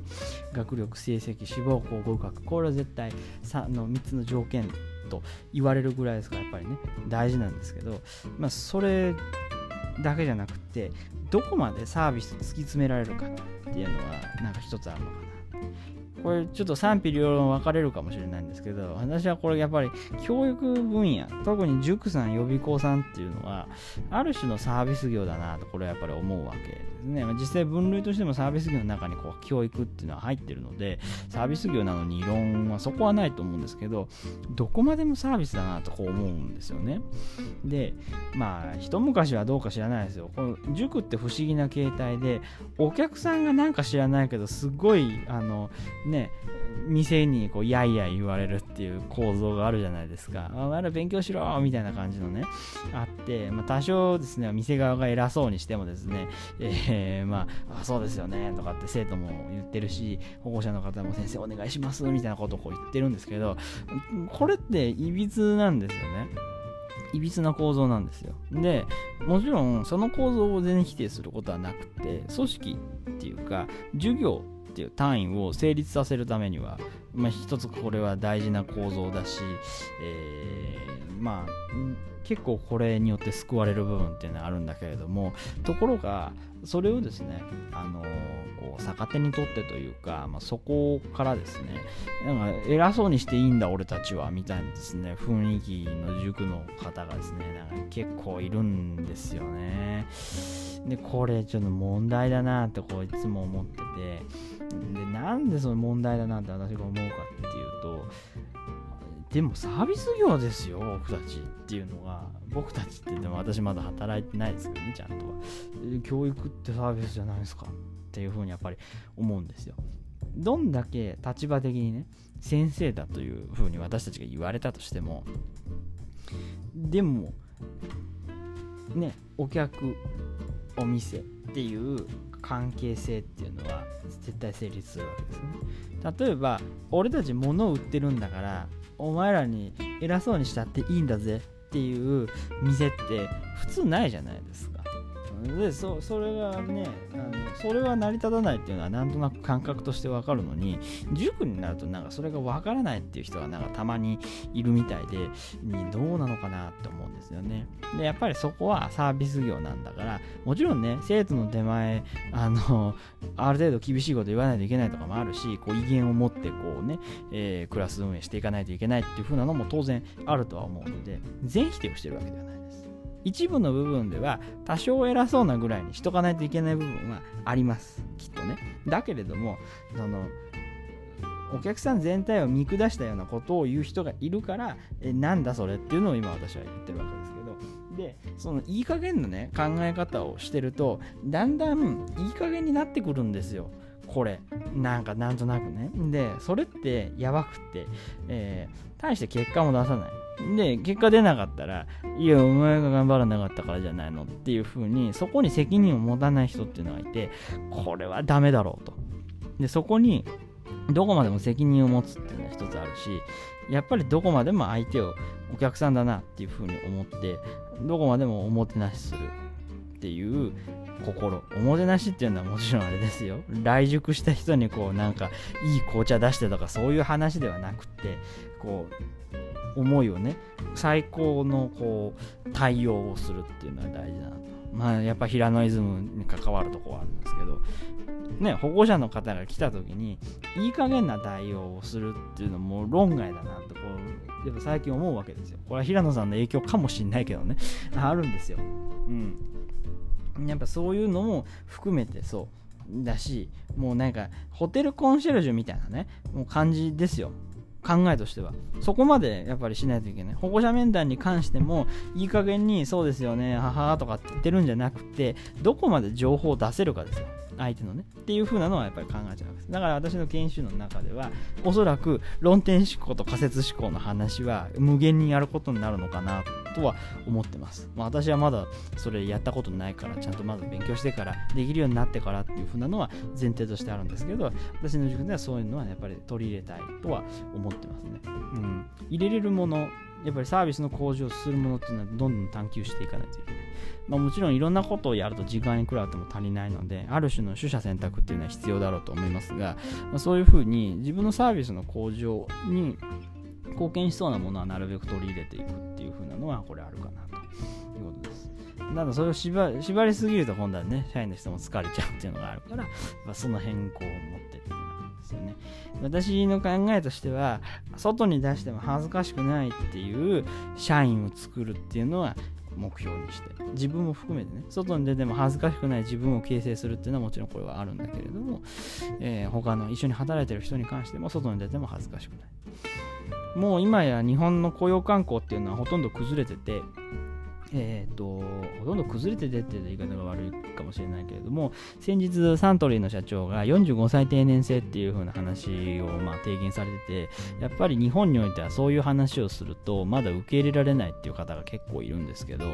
学力、成績、志望校、合格。これは絶対3つの条件と言われるぐらいですから、やっぱりね、大事なんですけど、まあそれだけじゃなくて、どこまでサービスを突き詰められるかっていうのはなんか一つあるのかな。これちょっと賛否両論分かれるかもしれないんですけど、私はこれやっぱり教育分野、特に塾さん、予備校さんっていうのはある種のサービス業だなとこれはやっぱり思うわけですね。実際分類としてもサービス業の中にこう教育っていうのは入ってるので、サービス業なのに異論はそこはないと思うんですけど、どこまでもサービスだなとこう思うんですよね。で、まあ一昔はどうか知らないですよ。この塾って不思議な形態で、お客さんがなんか知らないけどすごい店にこうやいやい言われるっていう構造があるじゃないですか。あれ勉強しろみたいな感じのねあって、多少ですね店側が偉そうにしてもですね、そうですよねとかって生徒も言ってるし、保護者の方も先生お願いしますみたいなことをこう言ってるんですけど、これっていびつなんですよね。いびつな構造なんですよ。でもちろんその構造を全然否定することはなくて、組織っていうか授業っていう単位を成立させるためには、一つこれは大事な構造だし、結構これによって救われる部分っていうのはあるんだけれども、ところがそれをですね、こう逆手にとってというか、そこからですね、なんか偉そうにしていいんだ俺たちはみたいなですね、雰囲気の塾の方がですね、なんか結構いるんですよね。でこれちょっと問題だなってこういつも思ってて、でなんでその問題だなって私が思うかっていうと、でもサービス業ですよ僕たちっていうのが、僕たちって言っても私まだ働いてないですけどね、ちゃんとは教育ってサービスじゃないですかっていうふうにやっぱり思うんですよ。どんだけ立場的にね先生だというふうに私たちが言われたとしても、でもねお客お店っていう関係性っていうのは絶対成立するわけですね。例えば俺たち物を売ってるんだからお前らに偉そうにしたっていいんだぜっていう店って普通ないじゃないですか。で、それがねそれは成り立たないっていうのはなんとなく感覚としてわかるのに、塾になるとなんかそれがわからないっていう人がなんかたまにいるみたいで、どうなのかなって思うんですよね。でやっぱりそこはサービス業なんだから、もちろんね生徒の手前ある程度厳しいこと言わないといけないとかもあるし、こう威厳を持ってこうね、クラス運営していかないといけないっていう風なのも当然あるとは思うので、全否定をしてるわけではないです。一部の部分では多少偉そうなぐらいにしとかないといけない部分はありますきっとね。だけれどもそのお客さん全体を見下したようなことを言う人がいるから、なんだそれっていうのを今私は言ってるわけですけど、でそのいい加減なね考え方をしてるとだんだんいい加減になってくるんですよこれ、なんかなんとなくね。でそれってやばくって、大して結果も出さないで、結果出なかったらいやお前が頑張らなかったからじゃないのっていう風にそこに責任を持たない人っていうのがいて、これはダメだろうと。でそこにどこまでも責任を持つっていうのは一つあるし、やっぱりどこまでも相手をお客さんだなっていう風に思って、どこまでもおもてなしするっていう心、おもてなしっていうのはもちろんあれですよ、来塾した人にこうなんかいい紅茶出してとかそういう話ではなくて、こう思いをね最高のこう対応をするっていうのは大事だなと、やっぱ平野イズムに関わるところはあるんですけどね、保護者の方が来た時にいい加減な対応をするっていうのも論外だなとこうやっぱ最近思うわけですよ。これは平野さんの影響かもしれないけどねあるんですよ、やっぱそういうのも含めてそうだし、もうなんかホテルコンシェルジュみたいなねもう感じですよ考えとしては。そこまでやっぱりしないといけない。保護者面談に関してもいい加減にそうですよね母とかって言ってるんじゃなくて、どこまで情報を出せるかですよ相手のねっていう風なのはやっぱり考えちゃうんです。だから私の研修の中ではおそらく論点思考と仮説思考の話は無限にやることになるのかなとは思ってます、私はまだそれやったことないから、ちゃんとまず勉強してからできるようになってからっていう風なのは前提としてあるんですけど、私の塾ではそういうのはやっぱり取り入れたいとは思ってますね、入れれるものやっぱりサービスの向上するものっていうのはどんどん探求していかないといけない。もちろんいろんなことをやると時間いくらあっても足りないので、ある種の取捨選択っていうのは必要だろうと思いますが、そういうふうに自分のサービスの向上に貢献しそうなものはなるべく取り入れていくっていうふうなのはこれあるかなということです。ただそれを縛りすぎると今度はね社員の人も疲れちゃうっていうのがあるから、その変更を持ってってですよね。私の考えとしては外に出しても恥ずかしくないっていう社員を作るっていうのは目標にして、自分も含めてね外に出ても恥ずかしくない自分を形成するっていうのはもちろんこれはあるんだけれども、他の一緒に働いてる人に関しても外に出ても恥ずかしくない。もう今や日本の雇用慣行っていうのはほとんど崩れてて、ほとんど崩れて出てる言い方が悪いかもしれないけれども、先日サントリーの社長が45歳定年制っていう風な話を提言されてて、やっぱり日本においてはそういう話をするとまだ受け入れられないっていう方が結構いるんですけど、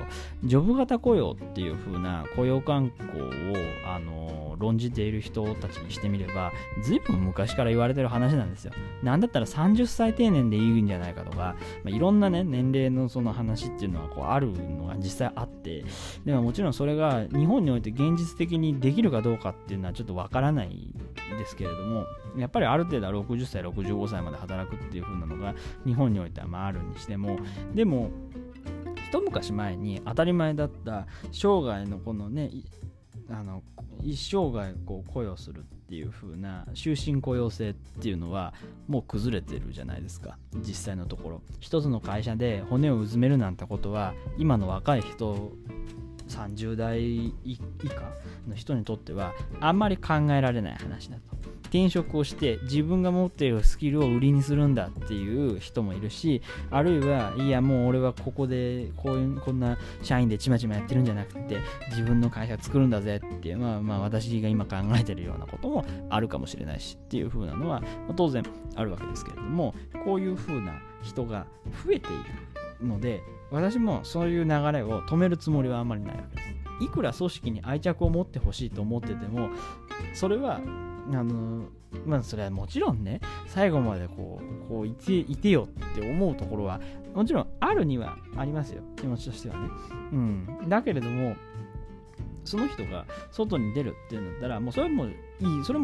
ジョブ型雇用っていう風な雇用慣行を論じている人たちにしてみれば、ずいぶん昔から言われてる話なんですよ。なんだったら30歳定年でいいんじゃないかとか、いろんなね年齢のその話っていうのはあるのが実際あって、でももちろんそれが日本において現実的にできるかどうかっていうのはちょっとわからないですけれども、やっぱりある程度は60歳65歳まで働くっていう風なのが日本においてはあるにしても、でも一昔前に当たり前だった生涯のこのね一生涯こう雇用するっていう風な終身雇用制っていうのはもう崩れてるじゃないですか。実際のところ一つの会社で骨をうずめるなんてことは、今の若い人30代以下の人にとってはあんまり考えられない話だと。転職をして自分が持っているスキルを売りにするんだっていう人もいるし、あるいはいやもう俺はここでこんな社員でちまちまやってるんじゃなくて自分の会社作るんだぜっていう、私が今考えてるようなこともあるかもしれないしっていう風なのは当然あるわけですけれども、こういう風な人が増えているので、私もそういう流れを止めるつもりはあんまりないわけです。いくら組織に愛着を持ってほしいと思ってても、それはそれはもちろんね、最後までこういてよって思うところはもちろんあるにはありますよ、気持ちとしてはね。だけれどもその人が外に出るっていうんだったら、もうそれも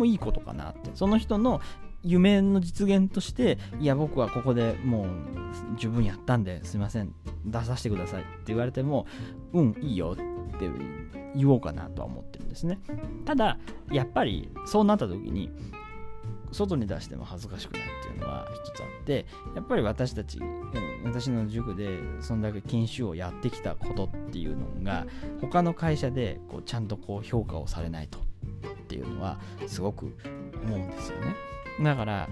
いいことかなって、その人の夢の実現として、いや僕はここでもう十分やったんですいません出させてくださいって言われても、いいよって言おうかなとは思ってるんですね。ただやっぱりそうなった時に外に出しても恥ずかしくないっていうのは一つあって、やっぱり私の塾でそんだけ研修をやってきたことっていうのが他の会社でちゃんと評価をされないとっていうのはすごく思うんですよね。だから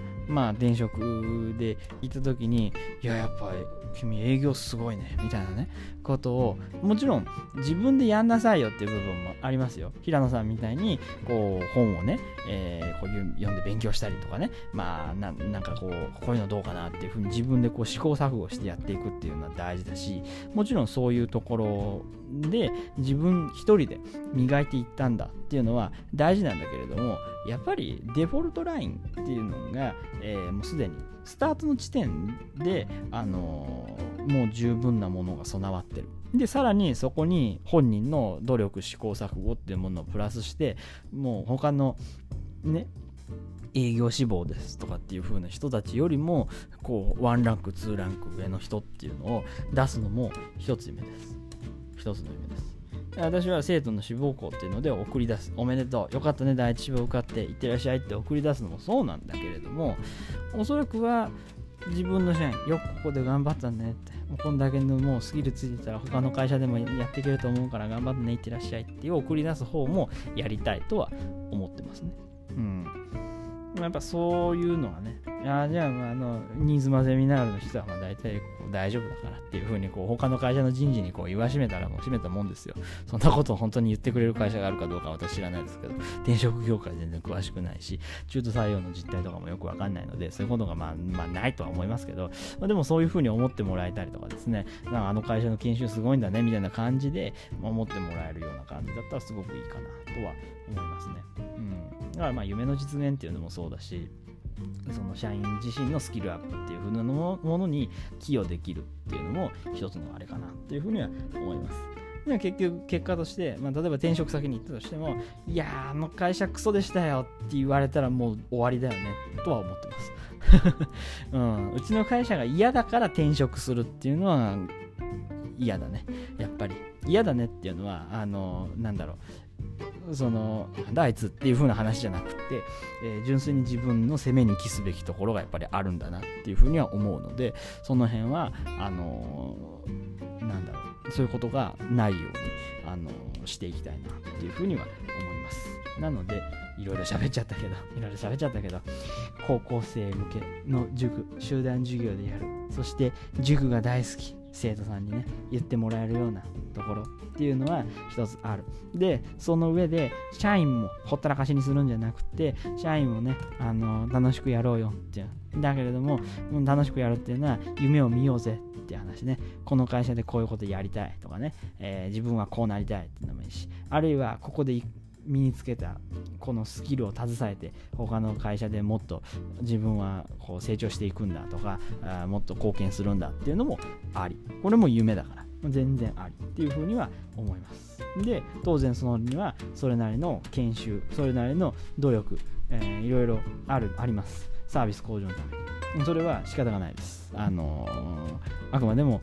転職で行った時に、いややっぱり君営業すごいねみたいなねことを、もちろん自分でやんなさいよっていう部分もありますよ。平野さんみたいに本をね、読んで勉強したりとかね、こういうのどうかなっていうふうに自分で試行錯誤してやっていくっていうのは大事だし、もちろんそういうところで自分一人で磨いていったんだっていうのは大事なんだけれども、やっぱりデフォルトラインっていうのがもうすでにスタートの地点で、もう十分なものが備わってる。でさらにそこに本人の努力試行錯誤っていうものをプラスして、もう他のね営業志望ですとかっていう風な人たちよりも1ランク2ランク上の人っていうのを出すのも一つの夢です。私は生徒の志望校っていうので送り出す、おめでとうよかったね第一志望受かっていってらっしゃいって送り出すのもそうなんだけれども、おそらくは自分の社員よくここで頑張ったねって、もうこんだけのもうスキルついてたら他の会社でもやっていけると思うから頑張ってねいってらっしゃいっていう送り出す方もやりたいとは思ってますね。やっぱそういうのはね、じゃあ、新妻ゼミナールの人は大体大丈夫だからっていうふうに他の会社の人事に言わしめたらもうしめたもんですよ。そんなことを本当に言ってくれる会社があるかどうか私知らないですけど、転職業界全然詳しくないし、中途採用の実態とかもよくわかんないので、そういうことがないとは思いますけど、でもそういうふうに思ってもらえたりとかですね、なんかあの会社の研修すごいんだねみたいな感じで思ってもらえるような感じだったらすごくいいかなとは思いますね。だから夢の実現っていうのもそうだし、その社員自身のスキルアップっていう風なものに寄与できるっていうのも一つのあれかなっていう風には思います。で結果として、例えば転職先に行ったとしても、いやーあの会社クソでしたよって言われたらもう終わりだよねとは思ってますうちの会社が嫌だから転職するっていうのは嫌だね。やっぱり嫌だねっていうのはあいつっていう風な話じゃなくて、純粋に自分の攻めに帰すべきところがやっぱりあるんだなっていう風には思うので、その辺はそういうことがないようにしていきたいなっていう風には思います。なのでいろいろ喋っちゃったけど高校生向けの塾集団授業でやる、そして塾が大好き、生徒さんにね言ってもらえるようなところっていうのは一つある。でその上で社員もほったらかしにするんじゃなくて、社員もね楽しくやろうよっていう、だけれども楽しくやるっていうのは夢を見ようぜっていう話ね。この会社でこういうことやりたいとかね、自分はこうなりたいっていうのもいいし、あるいはここで身につけたこのスキルを携えて他の会社でもっと自分はこう成長していくんだとか、もっと貢献するんだっていうのもあり、これも夢だから全然ありっていうふうには思います。で当然そのにはそれなりの研修、それなりの努力、いろいろあります。サービス向上のためにそれは仕方がないです。あくまでも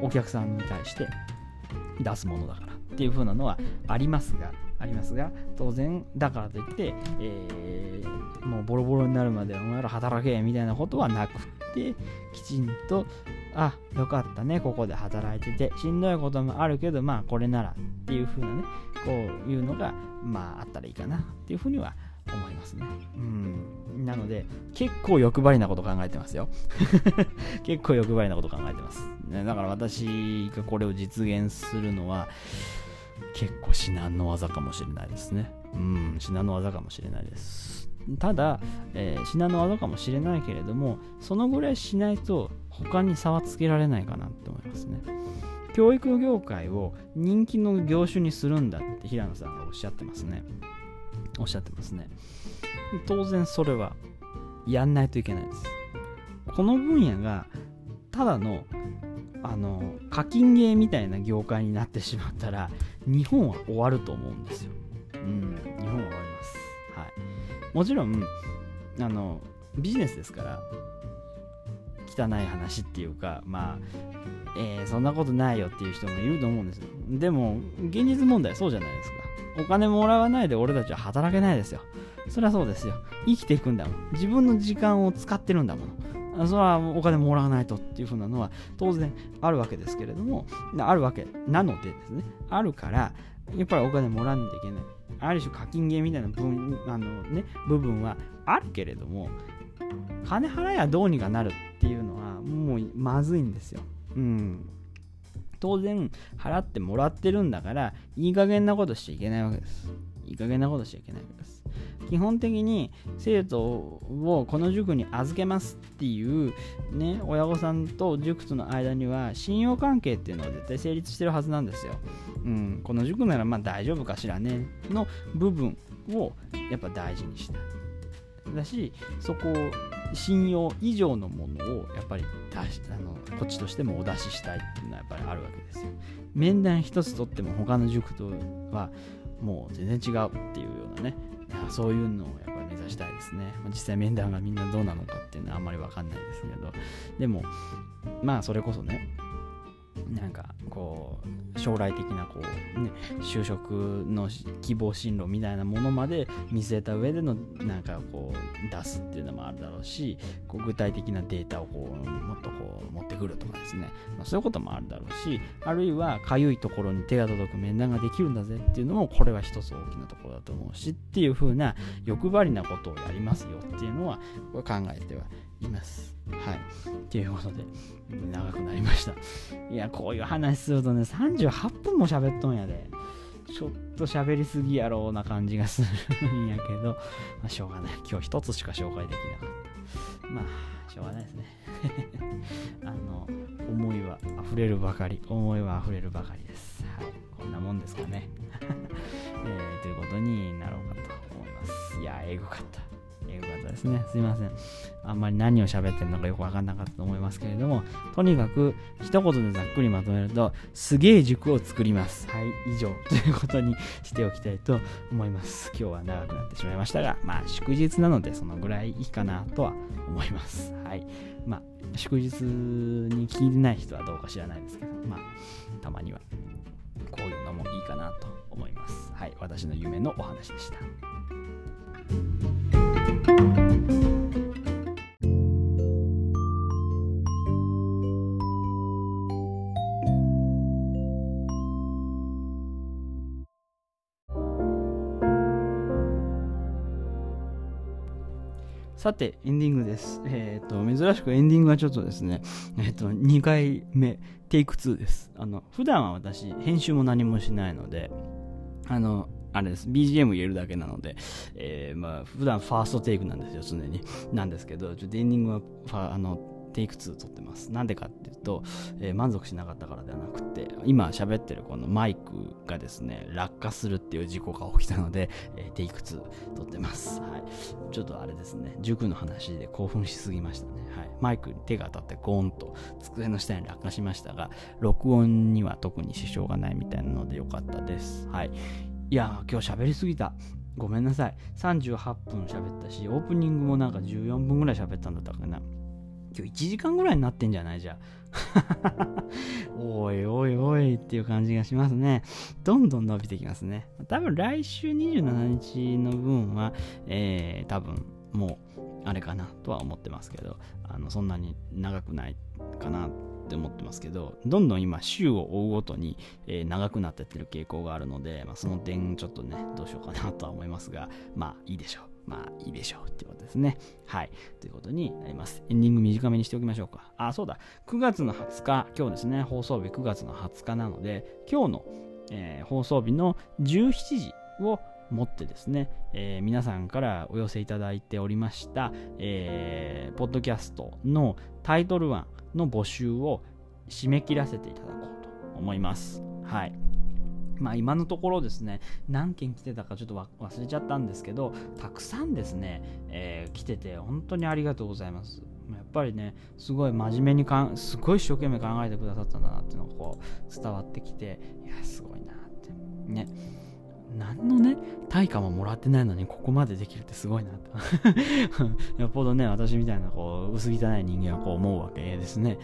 お客さんに対して出すものだからっていうふうなのはありますが、当然だからといって、もうボロボロになるまでお前ら働けみたいなことはなくて、きちんとよかったねここで働いてて、しんどいこともあるけどまあこれならっていう風なね、こういうのがあったらいいかなっていう風には思いますね。なので結構欲張りなこと考えてますよ結構欲張りなこと考えてます、ね、だから私がこれを実現するのは結構至難の業かもしれないですね。至難の業かもしれないです。ただ、至難の業かもしれないけれども、そのぐらいしないと他に差はつけられないかなって思いますね。教育業界を人気の業種にするんだって平野さんがおっしゃってますね。当然それはやんないといけないです。この分野がただの課金ゲーみたいな業界になってしまったら日本は終わると思うんですよ。日本は終わります、はい。もちろんビジネスですから、汚い話っていうかそんなことないよっていう人もいると思うんですよ。でも現実問題そうじゃないですか。お金もらわないで俺たちは働けないですよ。そりゃそうですよ。生きていくんだもん。自分の時間を使ってるんだもん。それはお金もらわないとっていう風なのは当然あるわけですけれども、あるわけなのでですね、あるからやっぱりお金もらわないといけない、ある種課金ゲーみたいな部分はあるけれども、金払いはどうにかなるっていうのはもうまずいんですよ。当然払ってもらってるんだから、いい加減なことしちゃいけないわけです。基本的に生徒をこの塾に預けますっていうね、親御さんと塾との間には信用関係っていうのは絶対成立してるはずなんですよ。この塾なら大丈夫かしらねの部分をやっぱ大事にしたい。だしそこを信用以上のものをやっぱりこっちとしてもお出ししたいっていうのはやっぱりあるわけですよ。面談一つとっても他の塾とはもう全然違うっていうようなね、そういうのをやっぱり目指したいですね。実際面談がみんなどうなのかっていうのはあんまり分かんないですけど、でもそれこそね、将来的な就職の希望進路みたいなものまで見据えた上での出すっていうのもあるだろうし、具体的なデータをもっと持ってくるとかですね、そういうこともあるだろうし、あるいはかゆいところに手が届く面談ができるんだぜっていうのも、これは一つ大きなところだと思うしっていう風な欲張りなことをやりますよっていうのは考えてはいます。ということで長くなりました。いやこういう話するとね38分も喋っとんやで、ちょっと喋りすぎやろうな感じがするんやけど、しょうがない。今日一つしか紹介できなかった。しょうがないですね思いは溢れるばかりです、はい、こんなもんですかねということになろうかと思います。いやエグかったですね。すいません、あんまり何を喋ってるのかよく分かんなかったと思いますけれども、とにかく一言でざっくりまとめると、すげえ塾を作ります。以上ということにしておきたいと思います。今日は長くなってしまいましたが、祝日なのでそのぐらいいいかなとは思います。祝日に聞いてない人はどうか知らないですけど、たまにはこういうのもいいかなと思います。私の夢のお話でした。さてエンディングです。珍しくエンディングはちょっとですね、2回目テイク2です。普段は私編集も何もしないのであれです。BGM 入れるだけなので、普段ファーストテイクなんですよ、常に。なんですけど、ちょっとエンディングはテイク2撮ってます。なんでかっていうと、満足しなかったからではなくて、今喋ってるこのマイクがですね、落下するっていう事故が起きたので、テイク2撮ってます。はい。ちょっとあれですね、塾の話で興奮しすぎましたね。はい。マイクに手が当たってゴーンと机の下に落下しましたが、録音には特に支障がないみたいなのでよかったです。はい。いや今日喋りすぎた。ごめんなさい。38分喋ったし、オープニングもなんか14分ぐらい喋ったんだったかな。今日1時間ぐらいになってんじゃないじゃあ。おいおいおいっていう感じがしますね。どんどん伸びてきますね。多分来週27日の分は、多分もうあれかなとは思ってますけど、そんなに長くないかなって思ってますけど、どんどん今週を追うごとに、長くなってってる傾向があるので、その点ちょっとねどうしようかなとは思いますが、まあいいでしょうってことですね。はい、ということになります。エンディング短めにしておきましょうか。あ、そうだ、9月の20日、今日ですね、放送日9月の20日なので、今日の、放送日の17時を持ってですね、皆さんからお寄せいただいておりました、ポッドキャストのタイトル案の募集を締め切らせていただこうと思います。はい、今のところですね、何件来てたかちょっと忘れちゃったんですけど、たくさんですね、来てて本当にありがとうございます。やっぱりね、すごい真面目にすごい一生懸命考えてくださったんだなっていうのがこう伝わってきて、いやすごいなってね、何のね対価ももらってないのにここまでできるってすごいなとよっぽどね、私みたいなこう薄汚い人間はこう思うわけですね。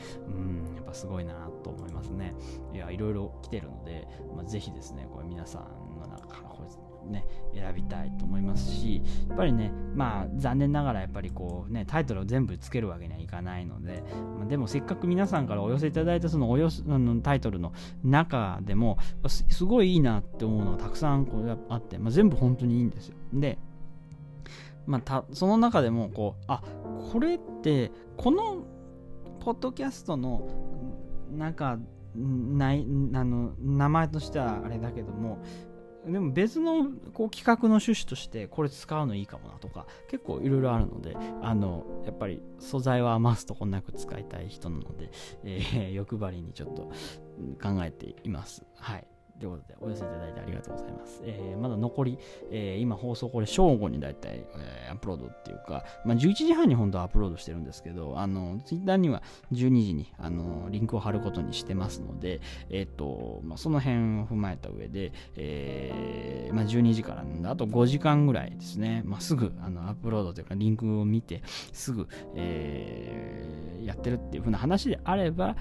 やっぱすごいなと思いますね。いや、いろいろ来てるので、ぜひですね、これ皆さんの中からこうね選びたいと思いますし、やっぱりね、残念ながらやっぱりこうねタイトルを全部つけるわけにはいかないので、でもせっかく皆さんからお寄せいただいたそのタイトルの中でもすごいいいなって思うのがたくさんこうあって、全部本当にいいんですよ。で、その中でもこう、これってこのポッドキャストの名前としてはあれだけども、でも別のこう企画の趣旨としてこれ使うのいいかもなとか、結構いろいろあるので、やっぱり素材は余すとこなく使いたい人なので、欲張りにちょっと考えています。はい。ということで、お寄せいただいてありがとうございます。まだ残り、今放送これ正午にだいたいアップロードっていうか、11時半に本当はアップロードしてるんですけど、Twitter には12時にリンクを貼ることにしてますので、その辺を踏まえた上で、12時からなんで、あと5時間ぐらいですね、すぐアップロードというかリンクを見てすぐ、やってるっていう風な話であれば、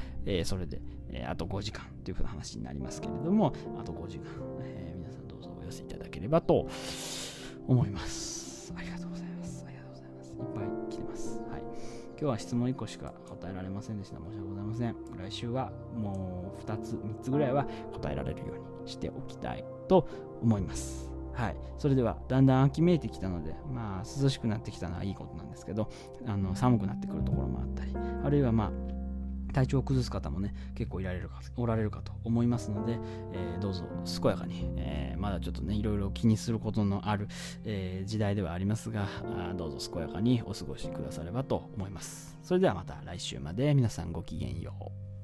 それであと5時間というふうな話になりますけれども、あと5時間、皆さんどうぞお寄せいただければと思います。ありがとうございます。ありがとうございます。いっぱい来てます。はい。今日は質問1個しか答えられませんでした。申し訳ございません。来週はもう3つぐらいは答えられるようにしておきたいと思います。はい。それでは、だんだん秋めいてきたので、涼しくなってきたのはいいことなんですけど、寒くなってくるところもあったり、あるいは体調を崩す方もね結構おられるかと思いますので、どうぞ健やかに、まだちょっとねいろいろ気にすることのある、時代ではありますが、どうぞ健やかにお過ごしくださればと思います。それではまた来週まで皆さんごきげんよう。